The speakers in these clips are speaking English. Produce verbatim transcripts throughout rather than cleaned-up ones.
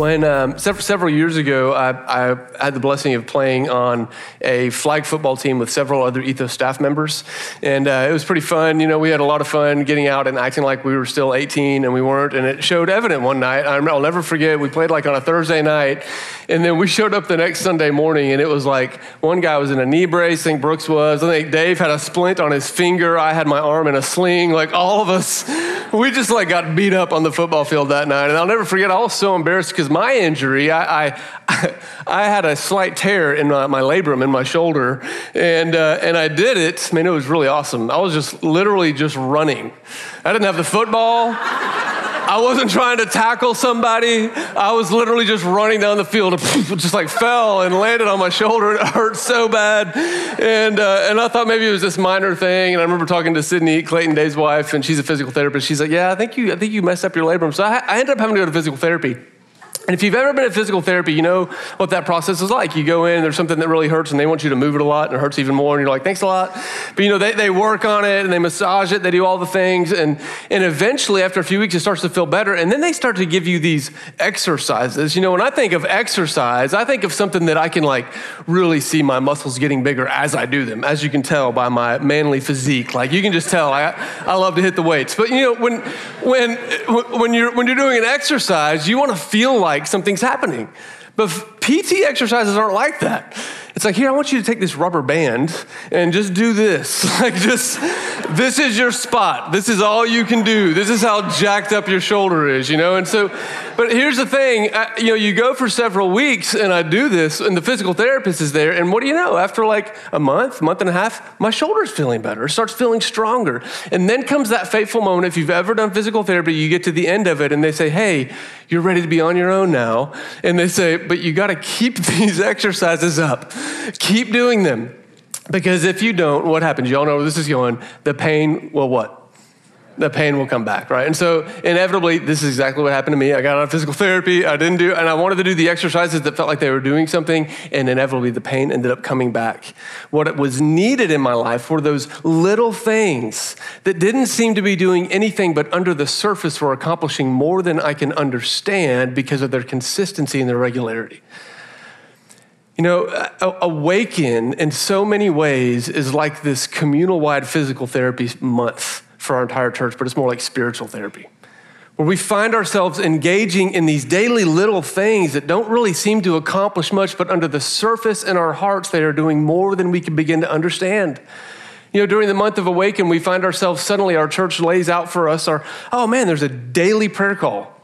When um, several years ago, I, I had the blessing of playing on a flag football team with several other Ethos staff members, and uh, it was pretty fun. You know, we had a lot of fun getting out and acting like we were still eighteen, and we weren't, and it showed evident one night. I remember, I'll never forget, we played like on a Thursday night, and then we showed up the next Sunday morning, and it was like one guy was in a knee brace, I think Brooks was, I think Dave had a splint on his finger, I had my arm in a sling, like all of us, we just like got beat up on the football field that night, and I'll never forget, I was so embarrassed because my injury, I, I I had a slight tear in my, my labrum, in my shoulder, and uh, and I did it. I mean, it was really awesome. I was just literally just running. I didn't have the football. I wasn't trying to tackle somebody. I was literally just running down the field, just like fell and landed on my shoulder. It hurt so bad. And uh, and I thought maybe it was this minor thing. And I remember talking to Sydney, Clayton Day's wife, and she's a physical therapist. She's like, yeah, I think you I think you messed up your labrum. So I, I ended up having to go to physical therapy. And if you've ever been in physical therapy, you know what that process is like. You go in, there's something that really hurts, and they want you to move it a lot, and it hurts even more, and you're like, thanks a lot. But, you know, they, they work on it, and they massage it, they do all the things, and, and eventually, after a few weeks, it starts to feel better, and then they start to give you these exercises. You know, when I think of exercise, I think of something that I can, like, really see my muscles getting bigger as I do them, as you can tell by my manly physique. Like, you can just tell, I I love to hit the weights. But, you know, when when when you're when you're doing an exercise, you want to feel like Like something's happening. But P T exercises aren't like that. It's like, here, I want you to take this rubber band and just do this. Like, just, this is your spot. This is all you can do. This is how jacked up your shoulder is, you know? And so, but here's the thing, I, you know, you go for several weeks and I do this and the physical therapist is there. And what do you know? After like a month, month and a half, my shoulder's feeling better. It starts feeling stronger. And then comes that fateful moment. If you've ever done physical therapy, you get to the end of it and they say, hey, you're ready to be on your own now. And they say, but you got to keep these exercises up. Keep doing them. Because if you don't, what happens? Y'all know where this is going. The pain will what? The pain will come back, right? And so inevitably, this is exactly what happened to me. I got out of physical therapy. I didn't do, and I wanted to do the exercises that felt like they were doing something, and inevitably the pain ended up coming back. What was needed in my life were those little things that didn't seem to be doing anything, but under the surface were accomplishing more than I can understand because of their consistency and their regularity. You know, Awaken in so many ways is like this communal-wide physical therapy month for our entire church, but it's more like spiritual therapy, where we find ourselves engaging in these daily little things that don't really seem to accomplish much, but under the surface in our hearts, they are doing more than we can begin to understand. You know, during the month of Awaken, we find ourselves suddenly, our church lays out for us our, oh man, there's a daily prayer call.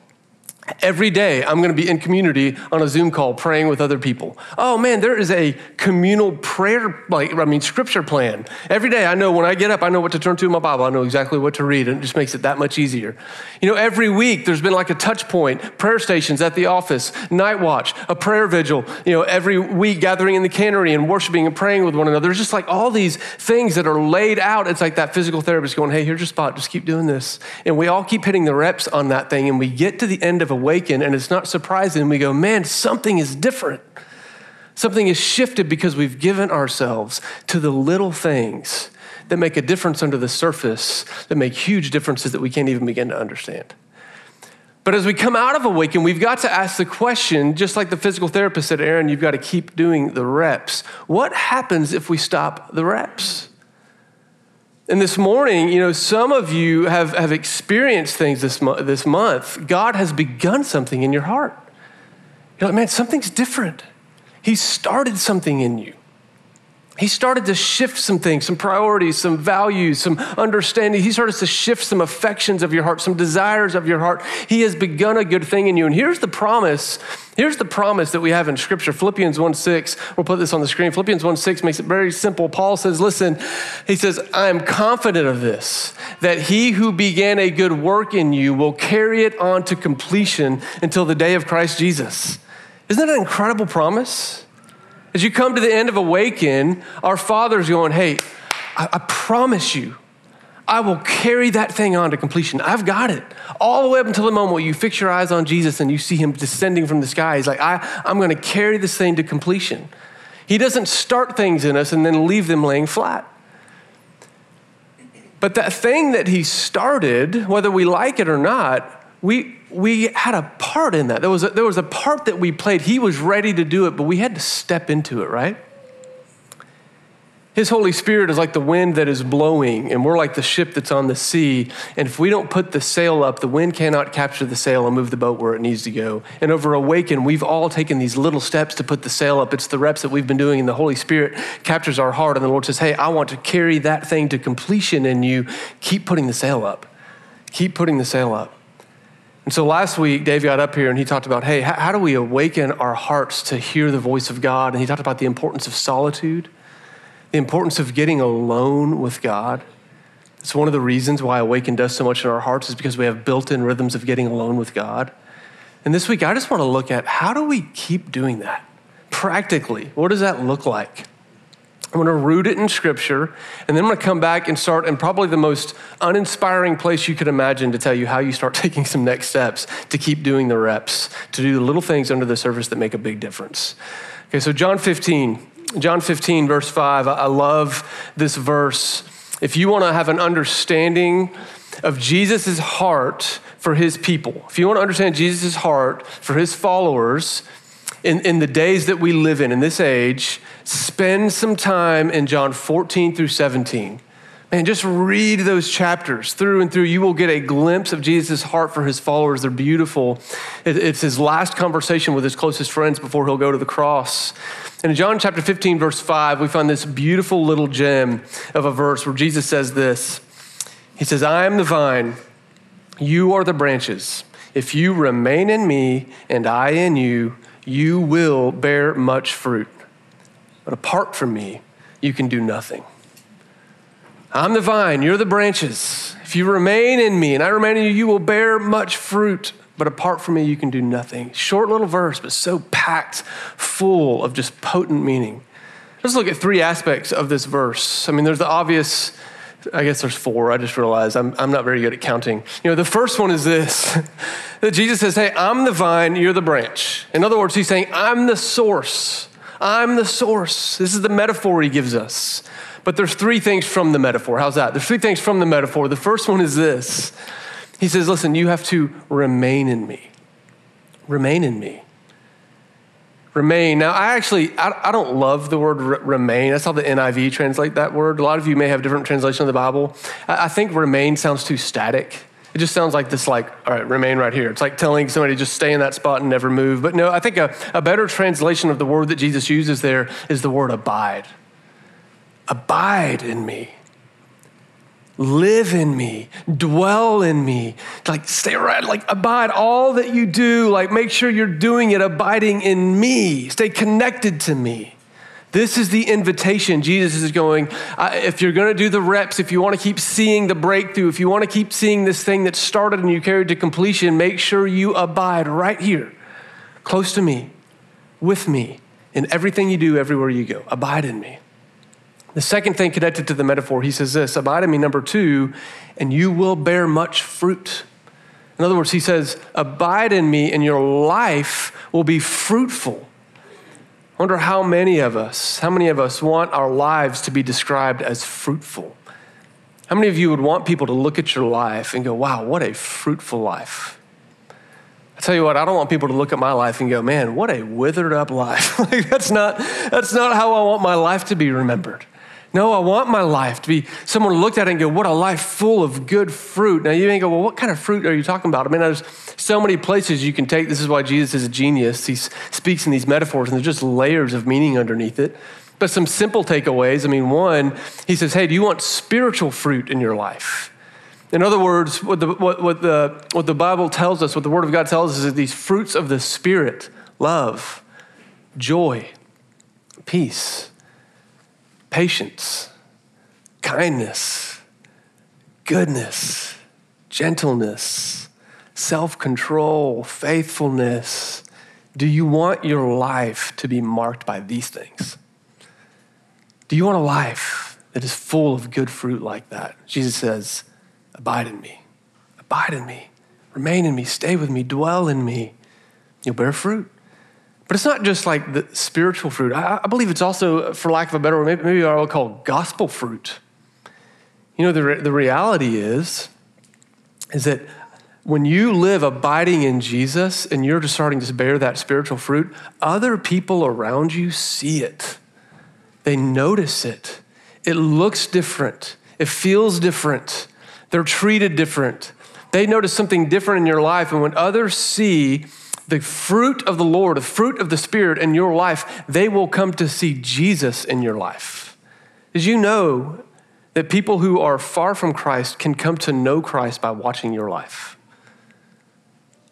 Every day, I'm going to be in community on a Zoom call praying with other people. Oh, man, there is a communal prayer, like, I mean, scripture plan. Every day, I know when I get up, I know what to turn to in my Bible. I know exactly what to read, and it just makes it that much easier. You know, every week, there's been like a touch point, prayer stations at the office, night watch, a prayer vigil, you know, every week gathering in the cannery and worshiping and praying with one another. There's just like all these things that are laid out. It's like that physical therapist going, hey, here's your spot. Just keep doing this. And we all keep hitting the reps on that thing, and we get to the end of a Awaken, and it's not surprising. We go, man, something is different. Something is shifted because we've given ourselves to the little things that make a difference under the surface, that make huge differences that we can't even begin to understand. But as we come out of Awaken, we've got to ask the question, just like the physical therapist said, Aaron, you've got to keep doing the reps. What happens if we stop the reps? And this morning, you know, some of you have, have experienced things this, mo- this month. God has begun something in your heart. You're like, man, something's different. He started something in you. He started to shift some things, some priorities, some values, some understanding. He started to shift some affections of your heart, some desires of your heart. He has begun a good thing in you. And here's the promise. Here's the promise that we have in Scripture. Philippians one six, we'll put this on the screen. Philippians one six makes it very simple. Paul says, listen, he says, I am confident of this, that he who began a good work in you will carry it on to completion until the day of Christ Jesus. Isn't that an incredible promise? As you come to the end of Awaken, our Father's going, hey, I, I promise you, I will carry that thing on to completion. I've got it. All the way up until the moment where you fix your eyes on Jesus and you see him descending from the sky. He's like, I, I'm going to carry this thing to completion. He doesn't start things in us and then leave them laying flat. But that thing that he started, whether we like it or not, we we had a part in that. There was a, there was a part that we played. He was ready to do it, but we had to step into it, right? His Holy Spirit is like the wind that is blowing, and we're like the ship that's on the sea. And if we don't put the sail up, the wind cannot capture the sail and move the boat where it needs to go. And over Awaken, we've all taken these little steps to put the sail up. It's the reps that we've been doing, and the Holy Spirit captures our heart. And the Lord says, hey, I want to carry that thing to completion in you. Keep putting the sail up. Keep putting the sail up. And so last week, Dave got up here and he talked about, hey, how, how do we awaken our hearts to hear the voice of God? And he talked about the importance of solitude, the importance of getting alone with God. It's one of the reasons why Awaken does so much in our hearts, is because we have built-in rhythms of getting alone with God. And this week, I just want to look at, how do we keep doing that practically? What does that look like? I'm going to root it in Scripture, and then I'm going to come back and start in probably the most uninspiring place you could imagine to tell you how you start taking some next steps to keep doing the reps, to do the little things under the surface that make a big difference. Okay, so John fifteen, John fifteen, verse five, I love this verse. If you want to have an understanding of Jesus's heart for his people, if you want to understand Jesus's heart for his followers in, in the days that we live in, in this age, spend some time in John fourteen through seventeen. Man, just read those chapters through and through. You will get a glimpse of Jesus' heart for his followers. They're beautiful. It's his last conversation with his closest friends before he'll go to the cross. And in John chapter fifteen, verse five, we find this beautiful little gem of a verse where Jesus says this. He says, I am the vine, you are the branches. If you remain in me and I in you, you will bear much fruit. But apart from me, you can do nothing. I'm the vine, you're the branches. If you remain in me and I remain in you, you will bear much fruit, but apart from me, you can do nothing. Short little verse, but so packed full of just potent meaning. Let's look at three aspects of this verse. I mean, there's the obvious, I guess there's four. I just realized I'm, I'm not very good at counting. You know, the first one is this, that Jesus says, hey, I'm the vine, you're the branch. In other words, he's saying, I'm the source. I'm the source. This is the metaphor he gives us. But there's three things from the metaphor. How's that? There's three things from the metaphor. The first one is this. He says, listen, you have to remain in me. Remain in me. Remain. Now, I actually, I, I don't love the word re- remain. That's how the N I V translate that word. A lot of you may have different translations of the Bible. I, I think remain sounds too static. It just sounds like this, like, all right, remain right here. It's like telling somebody just stay in that spot and never move. But no, I think a, a better translation of the word that Jesus uses there is the word abide. Abide in me, live in me, dwell in me, like stay right, like abide all that you do, like make sure you're doing it, abiding in me, stay connected to me. This is the invitation. Jesus is going, if you're gonna do the reps, if you wanna keep seeing the breakthrough, if you wanna keep seeing this thing that started and you carried to completion, make sure you abide right here, close to me, with me, in everything you do, everywhere you go, abide in me. The second thing connected to the metaphor, he says this, abide in me, number two, and you will bear much fruit. In other words, he says, abide in me and your life will be fruitful. I wonder how many of us, how many of us want our lives to be described as fruitful? How many of you would want people to look at your life and go, wow, what a fruitful life? I tell you what, I don't want people to look at my life and go, man, what a withered up life. Like, that's not, that's not how I want my life to be remembered. No, I want my life to be someone looked at and go, what a life full of good fruit. Now you may go, well, what kind of fruit are you talking about? I mean, there's so many places you can take. This is why Jesus is a genius. He speaks in these metaphors and there's just layers of meaning underneath it. But some simple takeaways. I mean, one, he says, hey, do you want spiritual fruit in your life? In other words, what the, what, what the, what the Bible tells us, what the Word of God tells us is these fruits of the Spirit, love, joy, peace, patience, kindness, goodness, gentleness, self-control, faithfulness. Do you want your life to be marked by these things? Do you want a life that is full of good fruit like that? Jesus says, abide in me, abide in me, remain in me, stay with me, dwell in me. You'll bear fruit. But it's not just like the spiritual fruit. I, I believe it's also, for lack of a better word, maybe, maybe I would call gospel fruit. You know, the, re- the reality is, is that When you live abiding in Jesus and you're just starting to bear that spiritual fruit, other people around you see it. They notice it. It looks different. It feels different. They're treated different. They notice something different in your life. And when others see the fruit of the Lord, the fruit of the Spirit in your life, they will come to see Jesus in your life. Did you know that people who are far from Christ can come to know Christ by watching your life?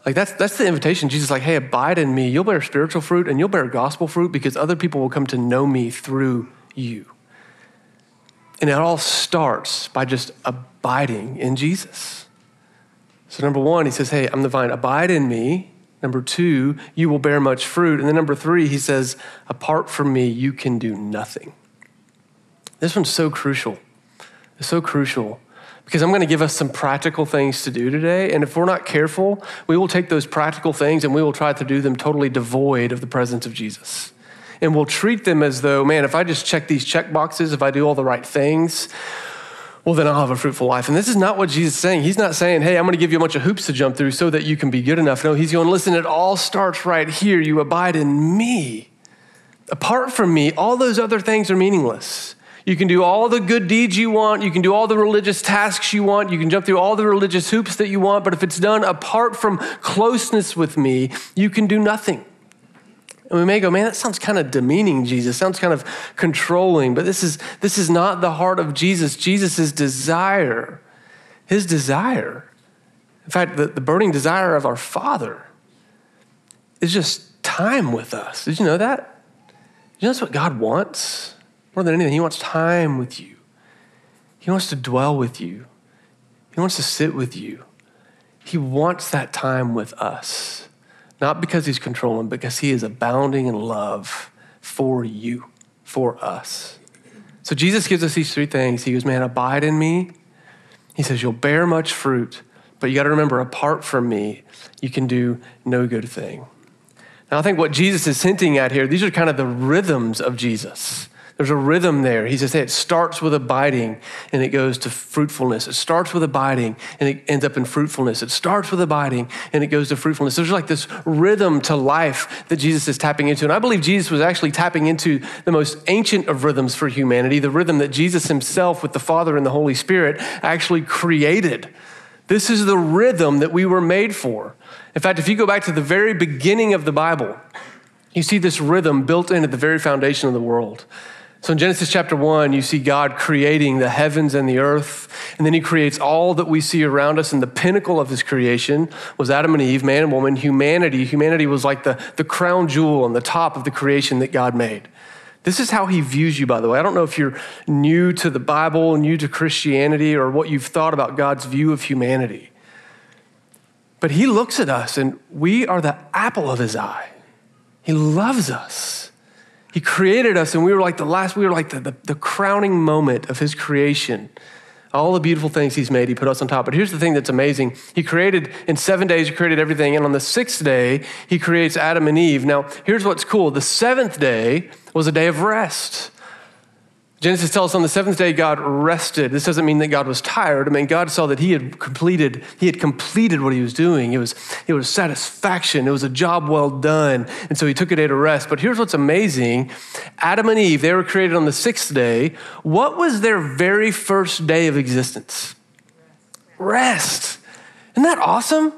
Like that's that's the invitation. Jesus is like, hey, abide in me. You'll bear spiritual fruit and you'll bear gospel fruit because other people will come to know me through you. And it all starts by just abiding in Jesus. So number one, he says, hey, I'm the vine, abide in me. Number two, you will bear much fruit. And then number three, he says, apart from me, you can do nothing. This one's so crucial. It's so crucial. Because I'm going to give us some practical things to do today. And if we're not careful, we will take those practical things and we will try to do them totally devoid of the presence of Jesus. And we'll treat them as though, man, if I just check these check boxes, if I do all the right things, well, then I'll have a fruitful life. And this is not what Jesus is saying. He's not saying, hey, I'm going to give you a bunch of hoops to jump through so that you can be good enough. No, he's going, listen, it all starts right here. You abide in me. Apart from me, all those other things are meaningless. You can do all the good deeds you want. You can do all the religious tasks you want. You can jump through all the religious hoops that you want. But if it's done apart from closeness with me, you can do nothing. And we may go, man, that sounds kind of demeaning, Jesus. Sounds kind of controlling. But this is, this is not the heart of Jesus. Jesus' desire, his desire, in fact, the, the burning desire of our Father is just time with us. Did you know that? Did you know that's what God wants? More than anything, he wants time with you. He wants to dwell with you. He wants to sit with you. He wants that time with us, not because he's controlling, because he is abounding in love for you, for us. So Jesus gives us these three things. He goes, man, abide in me. He says, you'll bear much fruit, but you got to remember, apart from me, you can do no good thing. Now, I think what Jesus is hinting at here, these are kind of the rhythms of Jesus. There's a rhythm there. He says, hey, it starts with abiding and it goes to fruitfulness. It starts with abiding and it ends up in fruitfulness. It starts with abiding and it goes to fruitfulness. There's like this rhythm to life that Jesus is tapping into. And I believe Jesus was actually tapping into the most ancient of rhythms for humanity, the rhythm that Jesus himself with the Father and the Holy Spirit actually created. This is the rhythm that we were made for. In fact, if you go back to the very beginning of the Bible, you see this rhythm built in at the very foundation of the world. So in Genesis chapter one, you see God creating the heavens and the earth, and then he creates all that we see around us, and the pinnacle of his creation was Adam and Eve, man and woman, humanity. Humanity was like the, the crown jewel on the top of the creation that God made. This is how he views you, by the way. I don't know if you're new to the Bible, new to Christianity, or what you've thought about God's view of humanity. But he looks at us, and we are the apple of his eye. He loves us. He created us, and we were like the last, we were like the, the, the crowning moment of his creation. All the beautiful things he's made, he put us on top. But here's the thing that's amazing. He created, in seven days, he created everything. And on the sixth day, he creates Adam and Eve. Now, here's what's cool. The seventh day was a day of rest. Genesis tells us on the seventh day, God rested. This doesn't mean that God was tired. I mean, God saw that he had completed, he had completed what he was doing. It was, it was satisfaction. It was a job well done. And so he took a day to rest. But here's what's amazing. Adam and Eve, they were created on the sixth day. What was their very first day of existence? Rest. Isn't that awesome?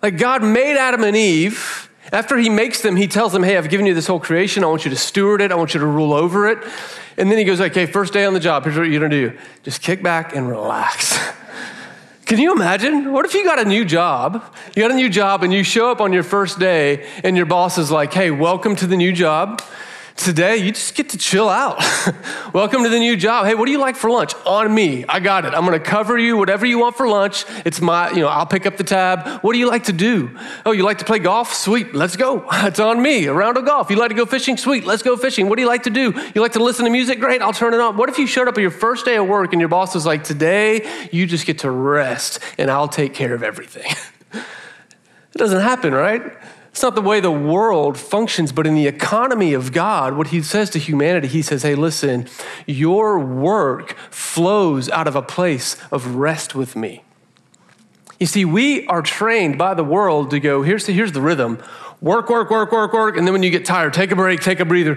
Like God made Adam and Eve. After he makes them, he tells them, hey, I've given you this whole creation. I want you to steward it. I want you to rule over it. And then he goes, okay, first day on the job, here's what you're gonna do. Just kick back and relax. Can you imagine? What if you got a new job? You got a new job and you show up on your first day and your boss is like, hey, welcome to the new job. Today, you just get to chill out. Welcome to the new job. Hey, what do you like for lunch? On me. I got it. I'm going to cover you, whatever you want for lunch. It's my, you know, I'll pick up the tab. What do you like to do? Oh, you like to play golf? Sweet. Let's go. It's on me. A round of golf. You like to go fishing? Sweet. Let's go fishing. What do you like to do? You like to listen to music? Great. I'll turn it on. What if you showed up at your first day of work and your boss was like, today, you just get to rest and I'll take care of everything. It doesn't happen, right? It's not the way the world functions, but in the economy of God, what he says to humanity, he says, hey, listen, your work flows out of a place of rest with me. You see, we are trained by the world to go, here's the, here's the rhythm. Work, work, work, work, work. And then when you get tired, take a break, take a breather.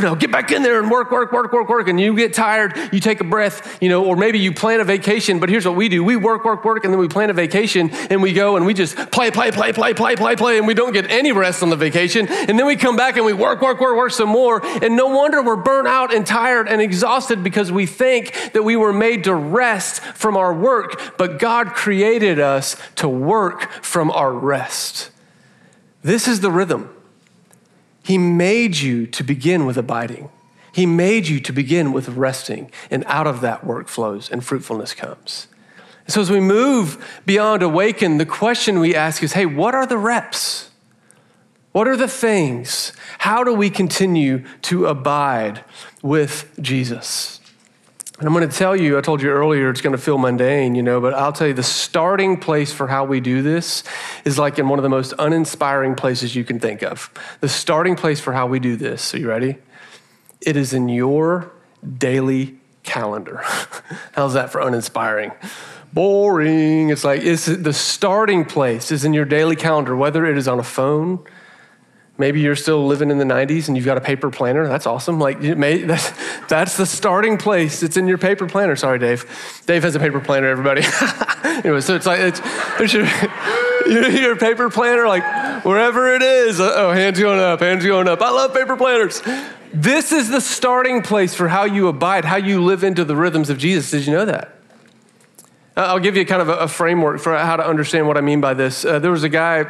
Now get back in there and work, work, work, work, work. And you get tired, you take a breath, you know, or maybe you plan a vacation, but here's what we do. We work, work, work, and then we plan a vacation and we go and we just play, play, play, play, play, play, play, and we don't get any rest on the vacation. And then we come back and we work, work, work, work some more. And no wonder we're burnt out and tired and exhausted because we think that we were made to rest from our work, but God created us to work from our rest. This is the rhythm. He made you to begin with abiding. He made you to begin with resting, and out of that work flows and fruitfulness comes. So as we move beyond awaken, the question we ask is, hey, what are the reps? What are the things? How do we continue to abide with Jesus? And I'm gonna tell you, I told you earlier, it's gonna feel mundane, you know, but I'll tell you the starting place for how we do this is like in one of the most uninspiring places you can think of. The starting place for how we do this, are you ready? It is in your daily calendar. How's that for uninspiring? Boring. It's like, it's the starting place is in your daily calendar, whether it is on a phone. Maybe you're still living in the nineties and you've got a paper planner. That's awesome. Like may, that's, that's the starting place. It's in your paper planner. Sorry, Dave. Dave has a paper planner, everybody. Anyway, so it's like, it's, it's your, your paper planner, like wherever it is. Oh, hands going up, hands going up. I love paper planners. This is the starting place for how you abide, how you live into the rhythms of Jesus. Did you know that? I'll give you kind of a, a framework for how to understand what I mean by this. Uh, there was a guy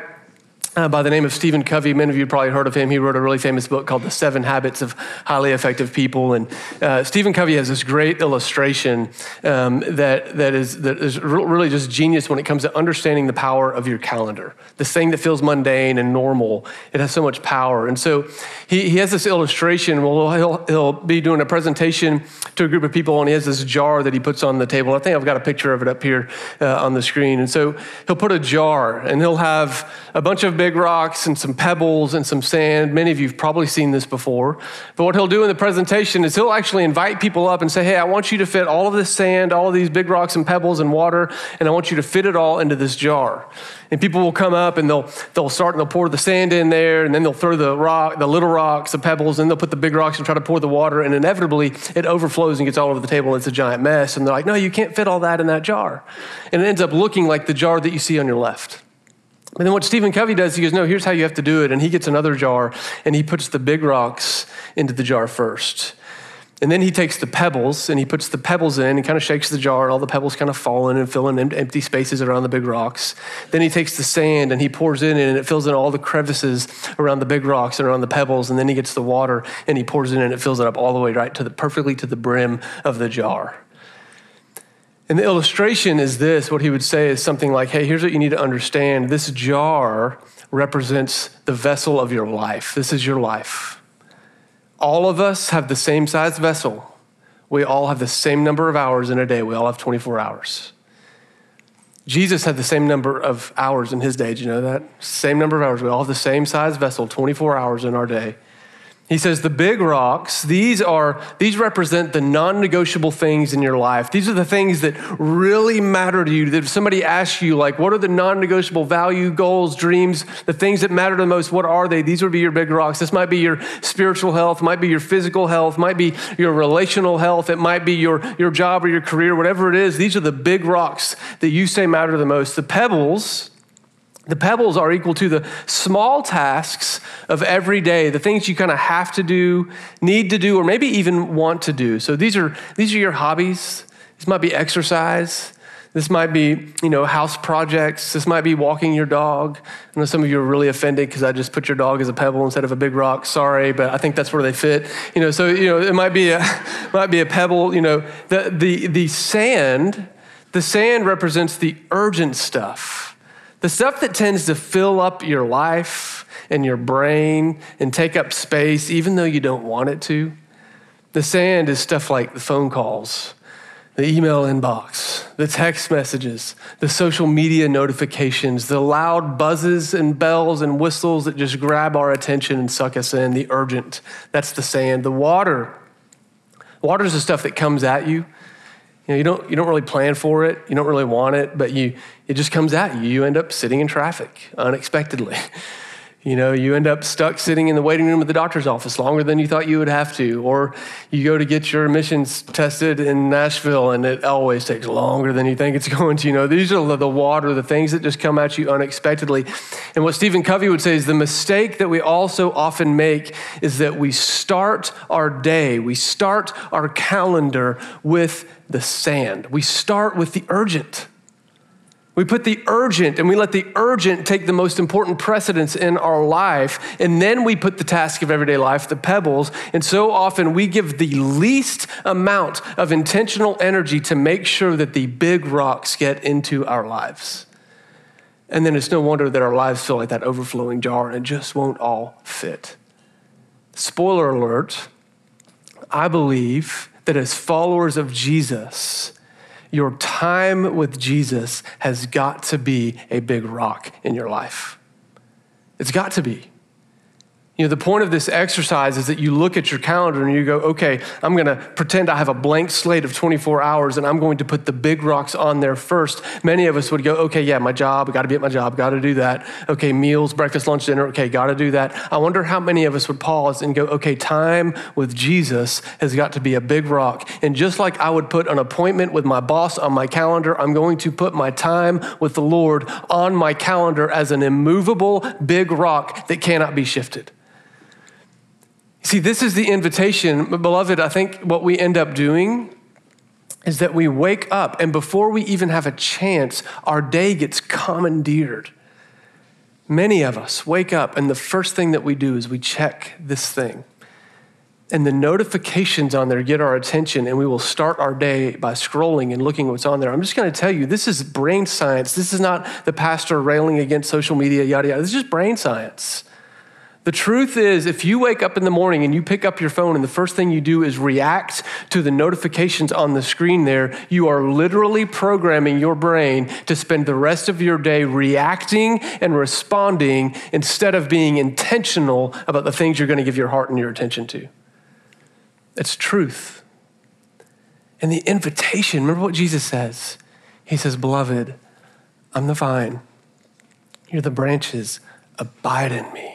Uh, by the name of Stephen Covey. Many of you probably heard of him. He wrote a really famous book called The Seven Habits of Highly Effective People. And uh, Stephen Covey has this great illustration um, that, that is, that is re- really just genius when it comes to understanding the power of your calendar. This thing that feels mundane and normal, it has so much power. And so he, he has this illustration. Well, he'll, he'll be doing a presentation to a group of people and he has this jar that he puts on the table. I think I've got a picture of it up here uh, on the screen. And so he'll put a jar and he'll have a bunch of big rocks and some pebbles and some sand. Many of you have probably seen this before. But what he'll do in the presentation is he'll actually invite people up and say, hey, I want you to fit all of this sand, all of these big rocks and pebbles and water, and I want you to fit it all into this jar. And people will come up and they'll they'll start and they'll pour the sand in there, and then they'll throw the rock, the little rocks, the pebbles, and they'll put the big rocks and try to pour the water, and inevitably it overflows and gets all over the table and it's a giant mess. And they're like, no, you can't fit all that in that jar. And it ends up looking like the jar that you see on your left. And then what Stephen Covey does, he goes, no, here's how you have to do it. And he gets another jar and he puts the big rocks into the jar first. And then he takes the pebbles and he puts the pebbles in and kind of shakes the jar and all the pebbles kind of fall in and fill in empty spaces around the big rocks. Then he takes the sand and he pours in and it fills in all the crevices around the big rocks and around the pebbles. And then he gets the water and he pours it in and it fills it up all the way right to the perfectly to the brim of the jar. And the illustration is this, what he would say is something like, hey, here's what you need to understand. This jar represents the vessel of your life. This is your life. All of us have the same size vessel. We all have the same number of hours in a day. We all have twenty-four hours. Jesus had the same number of hours in his day. Did you know that? Same number of hours. We all have the same size vessel, twenty-four hours in our day. He says the big rocks, these are, these represent the non-negotiable things in your life. These are the things that really matter to you. That if somebody asks you, like, what are the non-negotiable value, goals, dreams, the things that matter the most, what are they? These would be your big rocks. This might be your spiritual health, might be your physical health, might be your relational health, it might be your, your job or your career, whatever it is. These are the big rocks that you say matter the most. The pebbles, The pebbles are equal to the small tasks of every day, the things you kind of have to do, need to do, or maybe even want to do. So these are these are your hobbies. This might be exercise. This might be, you know, house projects. This might be walking your dog. I know some of you are really offended because I just put your dog as a pebble instead of a big rock. Sorry, but I think that's where they fit. You know, so you know it might be a might be a pebble. You know, the the the sand, the sand represents the urgent stuff. The stuff that tends to fill up your life and your brain and take up space, even though you don't want it to. The sand is stuff like the phone calls, the email inbox, the text messages, the social media notifications, the loud buzzes and bells and whistles that just grab our attention and suck us in, the urgent. That's the sand. The water. Water is the stuff that comes at you. You know, you don't you don't really plan for it. You don't really want it, but you it just comes at you. You end up sitting in traffic unexpectedly. You know, you end up stuck sitting in the waiting room at the doctor's office longer than you thought you would have to, or you go to get your emissions tested in Nashville and it always takes longer than you think it's going to. You know, these are the water, the things that just come at you unexpectedly. And what Stephen Covey would say is the mistake that we also often make is that we start our day, we start our calendar with the sand. We start with the urgent. We put the urgent and we let the urgent take the most important precedence in our life. And then we put the task of everyday life, the pebbles. And so often we give the least amount of intentional energy to make sure that the big rocks get into our lives. And then it's no wonder that our lives feel like that overflowing jar and just won't all fit. Spoiler alert, I believe that as followers of Jesus, your time with Jesus has got to be a big rock in your life. It's got to be. You know, the point of this exercise is that you look at your calendar and you go, okay, I'm going to pretend I have a blank slate of twenty-four hours and I'm going to put the big rocks on there first. Many of us would go, okay, yeah, my job, I got to be at my job, got to do that. Okay, meals, breakfast, lunch, dinner, okay, got to do that. I wonder how many of us would pause and go, okay, time with Jesus has got to be a big rock. And just like I would put an appointment with my boss on my calendar, I'm going to put my time with the Lord on my calendar as an immovable big rock that cannot be shifted. See, this is the invitation. Beloved, I think what we end up doing is that we wake up and before we even have a chance, our day gets commandeered. Many of us wake up and the first thing that we do is we check this thing. And the notifications on there get our attention and we will start our day by scrolling and looking what's on there. I'm just going to tell you, this is brain science. This is not the pastor railing against social media, yada, yada. This is just brain science. The truth is, if you wake up in the morning and you pick up your phone and the first thing you do is react to the notifications on the screen there, you are literally programming your brain to spend the rest of your day reacting and responding instead of being intentional about the things you're going to give your heart and your attention to. That's truth. And the invitation, remember what Jesus says. He says, beloved, I'm the vine. You're the branches. Abide in me.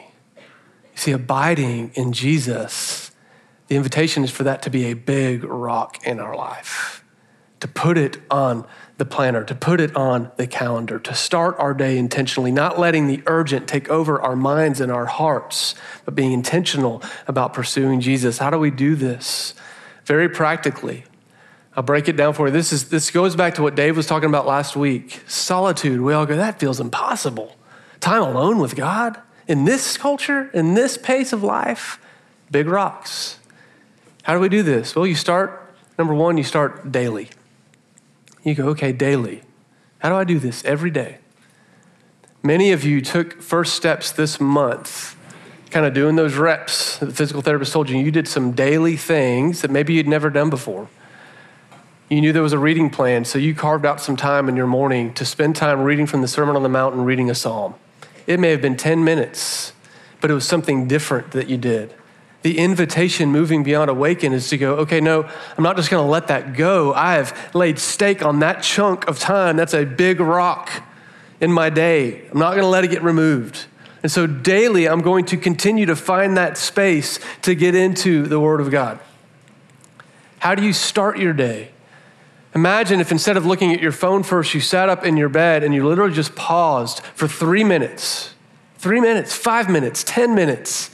See, abiding in Jesus, the invitation is for that to be a big rock in our life, to put it on the planner, to put it on the calendar, to start our day intentionally, not letting the urgent take over our minds and our hearts, but being intentional about pursuing Jesus. How do we do this? Very practically. I'll break it down for you. This is this goes back to what Dave was talking about last week. Solitude, we all go, that feels impossible. Time alone with God. In this culture, in this pace of life, big rocks. How do we do this? Well, you start, number one, you start daily. You go, okay, daily. How do I do this every day? Many of you took first steps this month, kind of doing those reps that the physical therapist told you. You did some daily things that maybe you'd never done before. You knew there was a reading plan, so you carved out some time in your morning to spend time reading from the Sermon on the Mount and reading a psalm. It may have been ten minutes, but it was something different that you did. The invitation moving beyond awaken is to go, okay, no, I'm not just going to let that go. I have laid stake on that chunk of time. That's a big rock in my day. I'm not going to let it get removed. And so daily, I'm going to continue to find that space to get into the Word of God. How do you start your day? Imagine if instead of looking at your phone first, you sat up in your bed and you literally just paused for three minutes, three minutes, five minutes, ten minutes.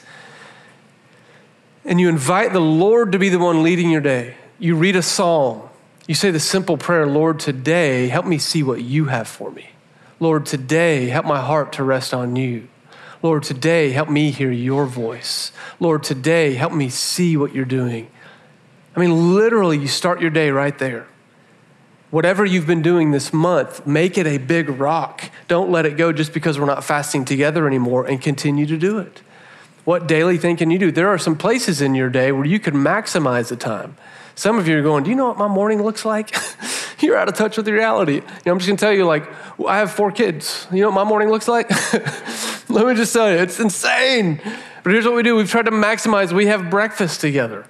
And you invite the Lord to be the one leading your day. You read a psalm. You say the simple prayer, Lord, today, help me see what you have for me. Lord, today, help my heart to rest on you. Lord, today, help me hear your voice. Lord, today, help me see what you're doing. I mean, literally, you start your day right there. Whatever you've been doing this month, make it a big rock. Don't let it go just because we're not fasting together anymore and continue to do it. What daily thing can you do? There are some places in your day where you can maximize the time. Some of you are going, do you know what my morning looks like? You're out of touch with reality. You know, I'm just gonna tell you, like, well, I have four kids. You know what my morning looks like? Let me just tell you, it's insane. But here's what we do. We've tried to maximize. We have breakfast together.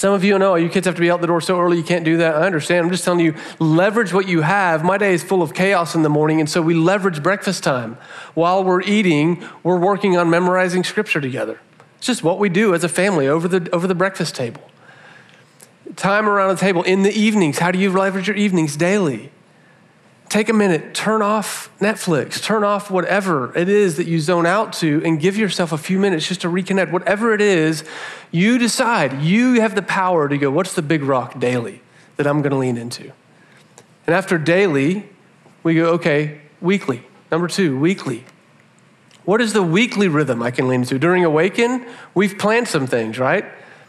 Some of you know, your kids have to be out the door so early, you can't do that. I understand. I'm just telling you, leverage what you have. My day is full of chaos in the morning, and so we leverage breakfast time. While we're eating, we're working on memorizing scripture together. It's just what we do as a family over the, over the breakfast table. Time around the table in the evenings. How do you leverage your evenings daily? Take a minute, turn off Netflix, turn off whatever it is that you zone out to and give yourself a few minutes just to reconnect. Whatever it is, you decide. You have the power to go, what's the big rock daily that I'm gonna lean into? And after daily, we go, okay, weekly. Number two, weekly. What is the weekly rhythm I can lean into? During Awaken, we've planned some things, right?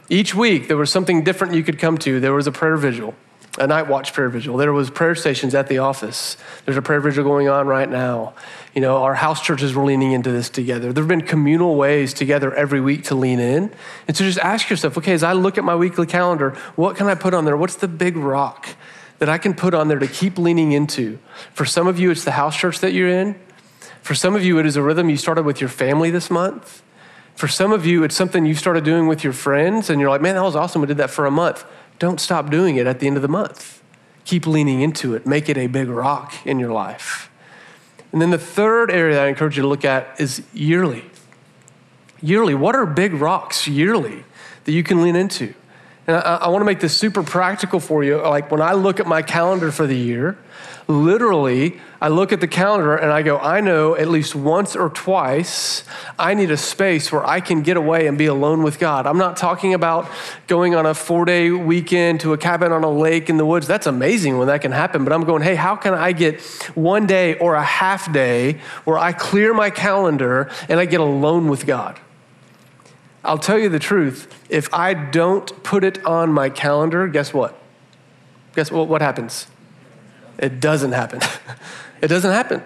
Each week, there was something different you could come to. There was a prayer vigil. A night watch prayer vigil. There was prayer stations at the office. There's a prayer vigil going on right now. You know, our house churches were leaning into this together. There have been communal ways together every week to lean in. And so just ask yourself, okay, as I look at my weekly calendar, what can I put on there? What's the big rock that I can put on there to keep leaning into? For some of you, it's the house church that you're in. For some of you, it is a rhythm you started with your family this month. For some of you, it's something you started doing with your friends and you're like, man, that was awesome. We did that for a month. Don't stop doing it at the end of the month. Keep leaning into it. Make it a big rock in your life. And then the third area that I encourage you to look at is yearly. Yearly, what are big rocks yearly that you can lean into? And I, I wanna make this super practical for you. Like when I look at my calendar for the year, literally, I look at the calendar and I go, I know at least once or twice, I need a space where I can get away and be alone with God. I'm not talking about going on a four-day weekend to a cabin on a lake in the woods. That's amazing when that can happen. But I'm going, hey, how can I get one day or a half day where I clear my calendar and I get alone with God? I'll tell you the truth. If I don't put it on my calendar, guess what? Guess what? What happens? It doesn't happen. It doesn't happen.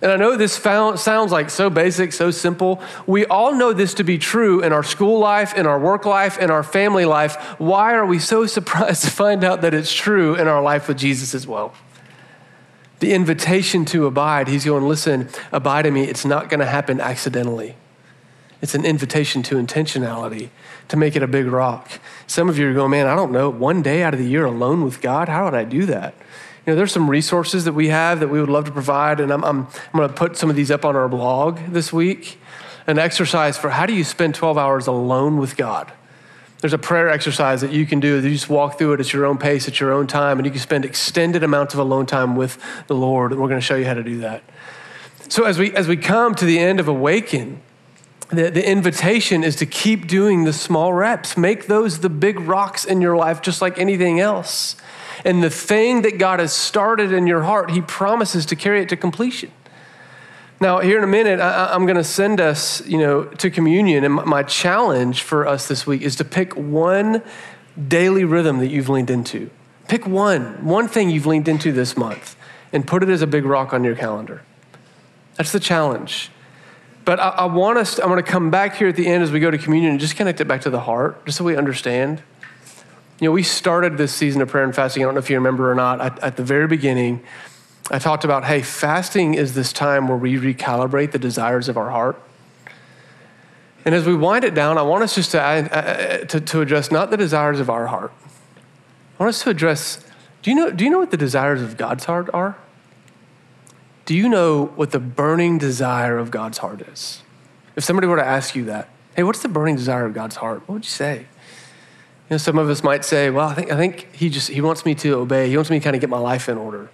And I know this found, sounds like so basic, so simple. We all know this to be true in our school life, in our work life, in our family life. Why are we so surprised to find out that it's true in our life with Jesus as well? The invitation to abide, he's going, listen, abide in me. It's not gonna happen accidentally. It's an invitation to intentionality, to make it a big rock. Some of you are going, man, I don't know, one day out of the year alone with God, how would I do that? You know, there's some resources that we have that we would love to provide, and I'm, I'm, I'm gonna put some of these up on our blog this week. An exercise for how do you spend twelve hours alone with God? There's a prayer exercise that you can do. You just walk through it at your own pace, at your own time, and you can spend extended amounts of alone time with the Lord, and we're gonna show you how to do that. So as we, as we come to the end of Awaken, The, the invitation is to keep doing the small reps. Make those the big rocks in your life, just like anything else. And the thing that God has started in your heart, he promises to carry it to completion. Now, here in a minute, I, I'm gonna send us, you know, to communion. And my challenge for us this week is to pick one daily rhythm that you've leaned into. Pick one, one thing you've leaned into this month and put it as a big rock on your calendar. That's the challenge. But I, I want us, I'm gonna come back here at the end as we go to communion and just connect it back to the heart, just so we understand. You know, we started this season of prayer and fasting, I don't know if you remember or not, I, at the very beginning, I talked about, hey, fasting is this time where we recalibrate the desires of our heart. And as we wind it down, I want us just to, uh, to, to address not the desires of our heart. I want us to address, do you know, do you know what the desires of God's heart are? Do you know what the burning desire of God's heart is? If somebody were to ask you that, hey, what's the burning desire of God's heart? What would you say? You know, some of us might say, well, I think, I think he just, he wants me to obey. He wants me to kind of get my life in order.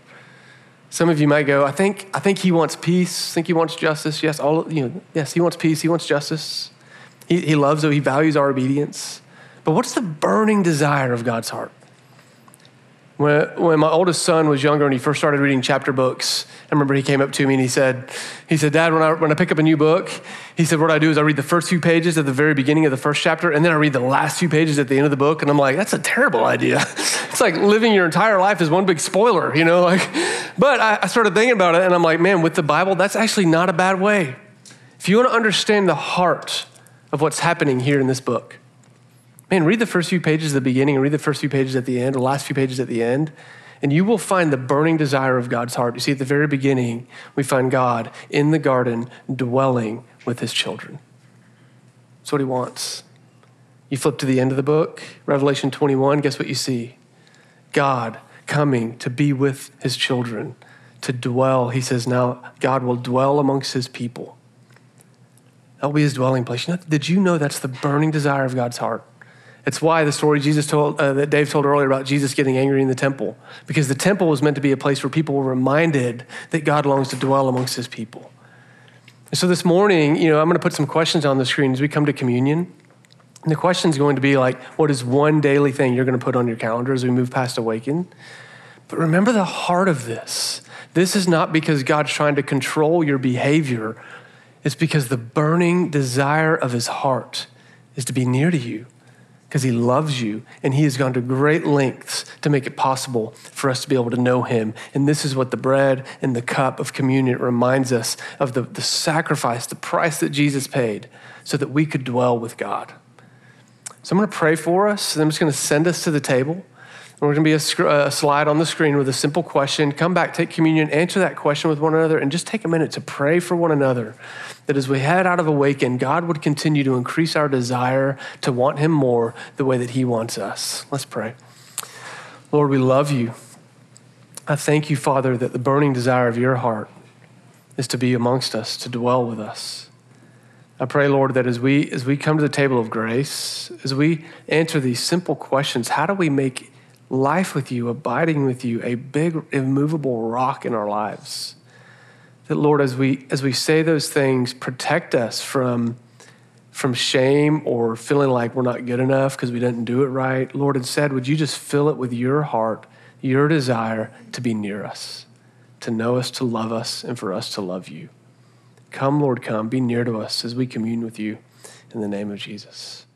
Some of you might go, I think, I think he wants peace. I think he wants justice. Yes, all, you know, yes, he wants peace. He wants justice. He, he loves, he values our obedience. But what's the burning desire of God's heart? When, when my oldest son was younger and he first started reading chapter books, I remember he came up to me and he said, he said, Dad, when I, when I pick up a new book, he said, what I do is I read the first few pages at the very beginning of the first chapter, and then I read the last few pages at the end of the book. And I'm like, that's a terrible idea. It's like living your entire life is one big spoiler, you know? Like, but I, I started thinking about it and I'm like, man, with the Bible, that's actually not a bad way. If you want to understand the heart of what's happening here in this book, man, read the first few pages at the beginning and read the first few pages at the end, the last few pages at the end, and you will find the burning desire of God's heart. You see, at the very beginning, we find God in the garden dwelling with his children. That's what he wants. You flip to the end of the book, Revelation twenty-one, guess what you see? God coming to be with his children, to dwell. He says now God will dwell amongst his people. That'll be his dwelling place. You know, did you know that's the burning desire of God's heart? It's why the story Jesus told, uh, that Dave told earlier about Jesus getting angry in the temple, because the temple was meant to be a place where people were reminded that God longs to dwell amongst his people. And so this morning, you know, I'm going to put some questions on the screen as we come to communion. And the question's going to be like, what is one daily thing you're going to put on your calendar as we move past Awaken? But remember the heart of this. This is not because God's trying to control your behavior. It's because the burning desire of his heart is to be near to you, because he loves you, and he has gone to great lengths to make it possible for us to be able to know him. And this is what the bread and the cup of communion reminds us of, the, the sacrifice, the price that Jesus paid so that we could dwell with God. So I'm gonna pray for us, and I'm just gonna send us to the table. And we're gonna be a, sc- a slide on the screen with a simple question. Come back, take communion, answer that question with one another, and just take a minute to pray for one another, that as we head out of Awaken, God would continue to increase our desire to want him more the way that he wants us. Let's pray. Lord, we love you. I thank you, Father, that the burning desire of your heart is to be amongst us, to dwell with us. I pray, Lord, that as we as we come to the table of grace, as we answer these simple questions, how do we make life with you, abiding with you, a big, immovable rock in our lives? That, Lord, as we as we say those things, protect us from, from shame or feeling like we're not good enough because we didn't do it right. Lord, instead, would you just fill it with your heart, your desire to be near us, to know us, to love us, and for us to love you. Come, Lord, come. Be near to us as we commune with you in the name of Jesus.